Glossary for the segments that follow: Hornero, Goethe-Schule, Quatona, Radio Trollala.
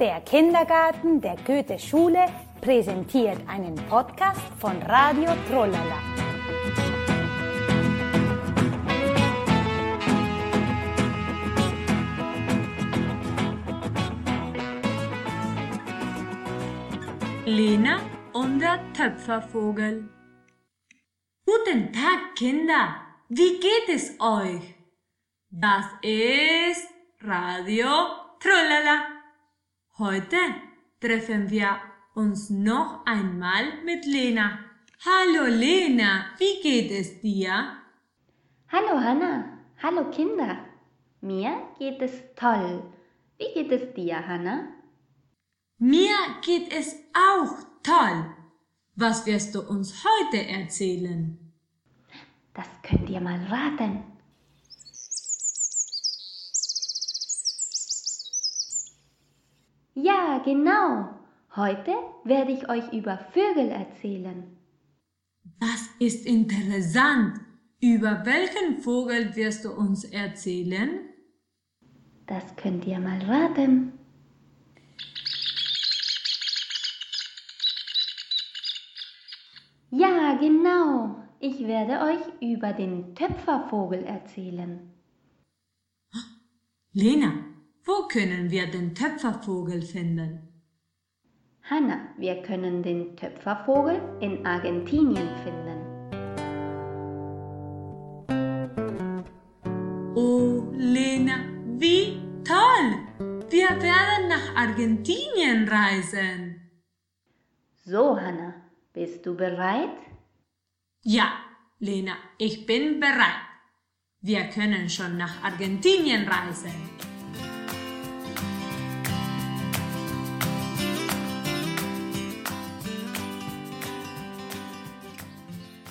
Der Kindergarten der Goethe-Schule präsentiert einen Podcast von Radio Trollala. Lena und der Töpfervogel. Guten Tag, Kinder! Wie geht es euch? Das ist Radio Trollala. Heute treffen wir uns noch einmal mit Lena. Hallo Lena, wie geht es dir? Hallo Hanna, hallo Kinder. Mir geht es toll. Wie geht es dir, Hanna? Mir geht es auch toll. Was wirst du uns heute erzählen? Das könnt ihr mal raten. Ja, genau. Heute werde ich euch über Vögel erzählen. Das ist interessant. Über welchen Vogel wirst du uns erzählen? Das könnt ihr mal raten. Ja, genau. Ich werde euch über den Töpfervogel erzählen. Lena, wo können wir den Töpfervogel finden? Hanna, wir können den Töpfervogel in Argentinien finden. Oh, Lena, wie toll! Wir werden nach Argentinien reisen. So, Hanna, bist du bereit? Ja, Lena, ich bin bereit. Wir können schon nach Argentinien reisen.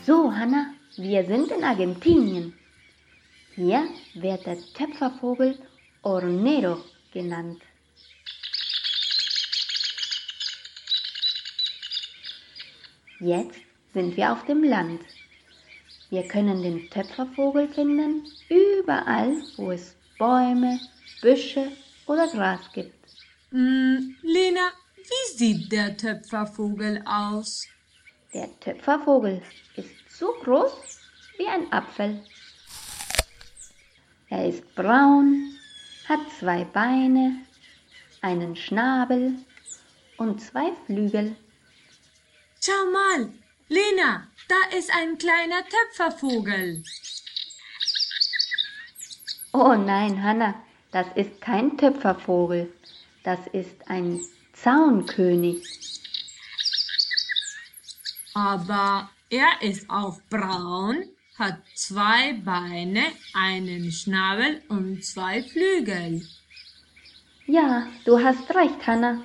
So, Hanna, wir sind in Argentinien. Hier wird der Töpfervogel Hornero genannt. Jetzt sind wir auf dem Land. Wir können den Töpfervogel finden, überall, wo es Bäume, Büsche oder Gras gibt. Lena, wie sieht der Töpfervogel aus? Der Töpfervogel ist so groß wie ein Apfel. Er ist braun, hat 2 Beine, einen Schnabel und 2 Flügel. Schau mal! Lena, da ist ein kleiner Töpfervogel. Oh nein, Hanna, das ist kein Töpfervogel. Das ist ein Zaunkönig. Aber er ist auch braun, hat 2 Beine, einen Schnabel und 2 Flügel. Ja, du hast recht, Hanna.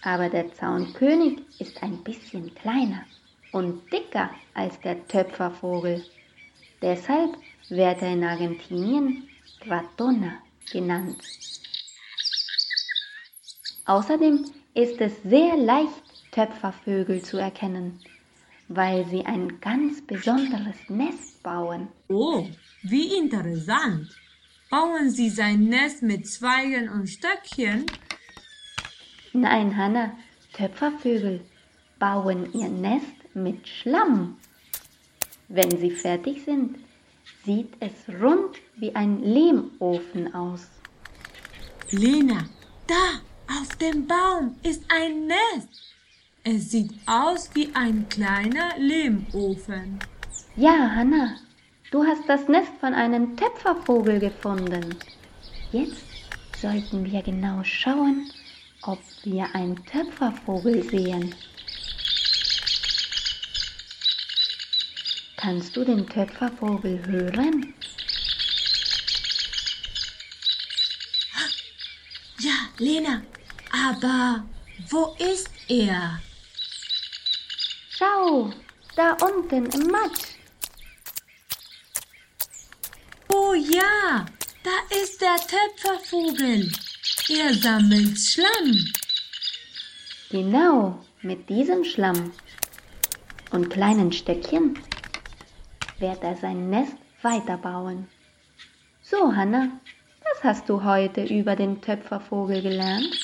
Aber der Zaunkönig ist ein bisschen kleiner und dicker als der Töpfervogel. Deshalb wird er in Argentinien Quatona genannt. Außerdem ist es sehr leicht, Töpfervögel zu erkennen, weil sie ein ganz besonderes Nest bauen. Oh, wie interessant! Bauen sie sein Nest mit Zweigen und Stöckchen? Nein, Hanna, Töpfervögel bauen ihr Nest mit Schlamm. Wenn sie fertig sind, sieht es rund wie ein Lehmofen aus. Lena, da auf dem Baum ist ein Nest. Es sieht aus wie ein kleiner Lehmofen. Ja, Hanna, du hast das Nest von einem Töpfervogel gefunden. Jetzt sollten wir genau schauen, ob wir einen Töpfervogel sehen. Kannst du den Töpfervogel hören? Ja, Lena, aber wo ist er? Schau, da unten im Matsch. Oh ja, da ist der Töpfervogel. Er sammelt Schlamm. Genau, mit diesem Schlamm und kleinen Stöckchen wird er sein Nest weiterbauen. So, Hanna, was hast du heute über den Töpfervogel gelernt?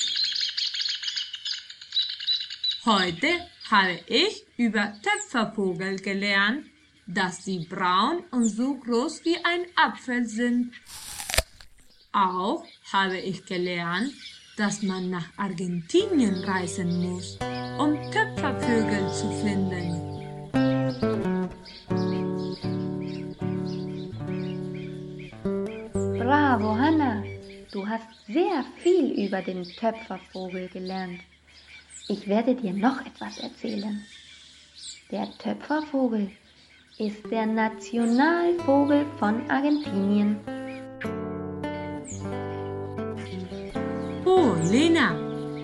Heute habe ich über Töpfervögel gelernt, dass sie braun und so groß wie ein Apfel sind. Auch habe ich gelernt, dass man nach Argentinien reisen muss, um Töpfervögel zu finden. Bravo, Hanna! Du hast sehr viel über den Töpfervogel gelernt. Ich werde dir noch etwas erzählen. Der Töpfervogel ist der Nationalvogel von Argentinien. Oh, Lena,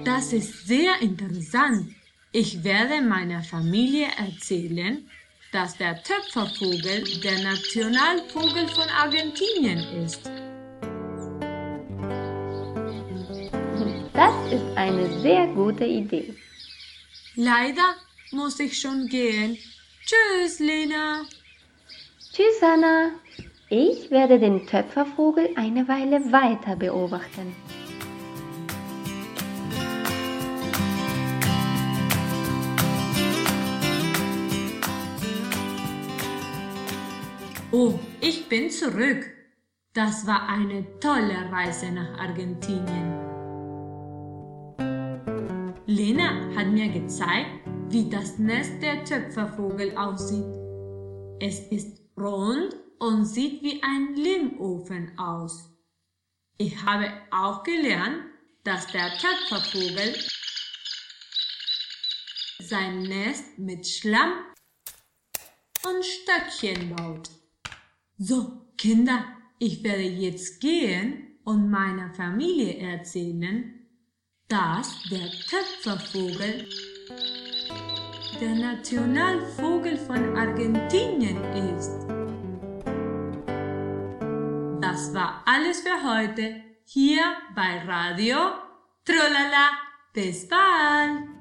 das ist sehr interessant. Ich werde meiner Familie erzählen, dass der Töpfervogel der Nationalvogel von Argentinien ist. Das ist eine sehr gute Idee. Leider muss ich schon gehen. Tschüss, Lena. Tschüss, Anna. Ich werde den Töpfervogel eine Weile weiter beobachten. Oh, ich bin zurück. Das war eine tolle Reise nach Argentinien. Lena hat mir gezeigt, wie das Nest der Töpfervogel aussieht. Es ist rund und sieht wie ein Lehmofen aus. Ich habe auch gelernt, dass der Töpfervogel sein Nest mit Schlamm und Stöckchen baut. So, Kinder, ich werde jetzt gehen und meiner Familie erzählen, dass der Töpfervogel der Nationalvogel von Argentinien ist. Das war alles für heute hier bei Radio Trollala. Bis bald!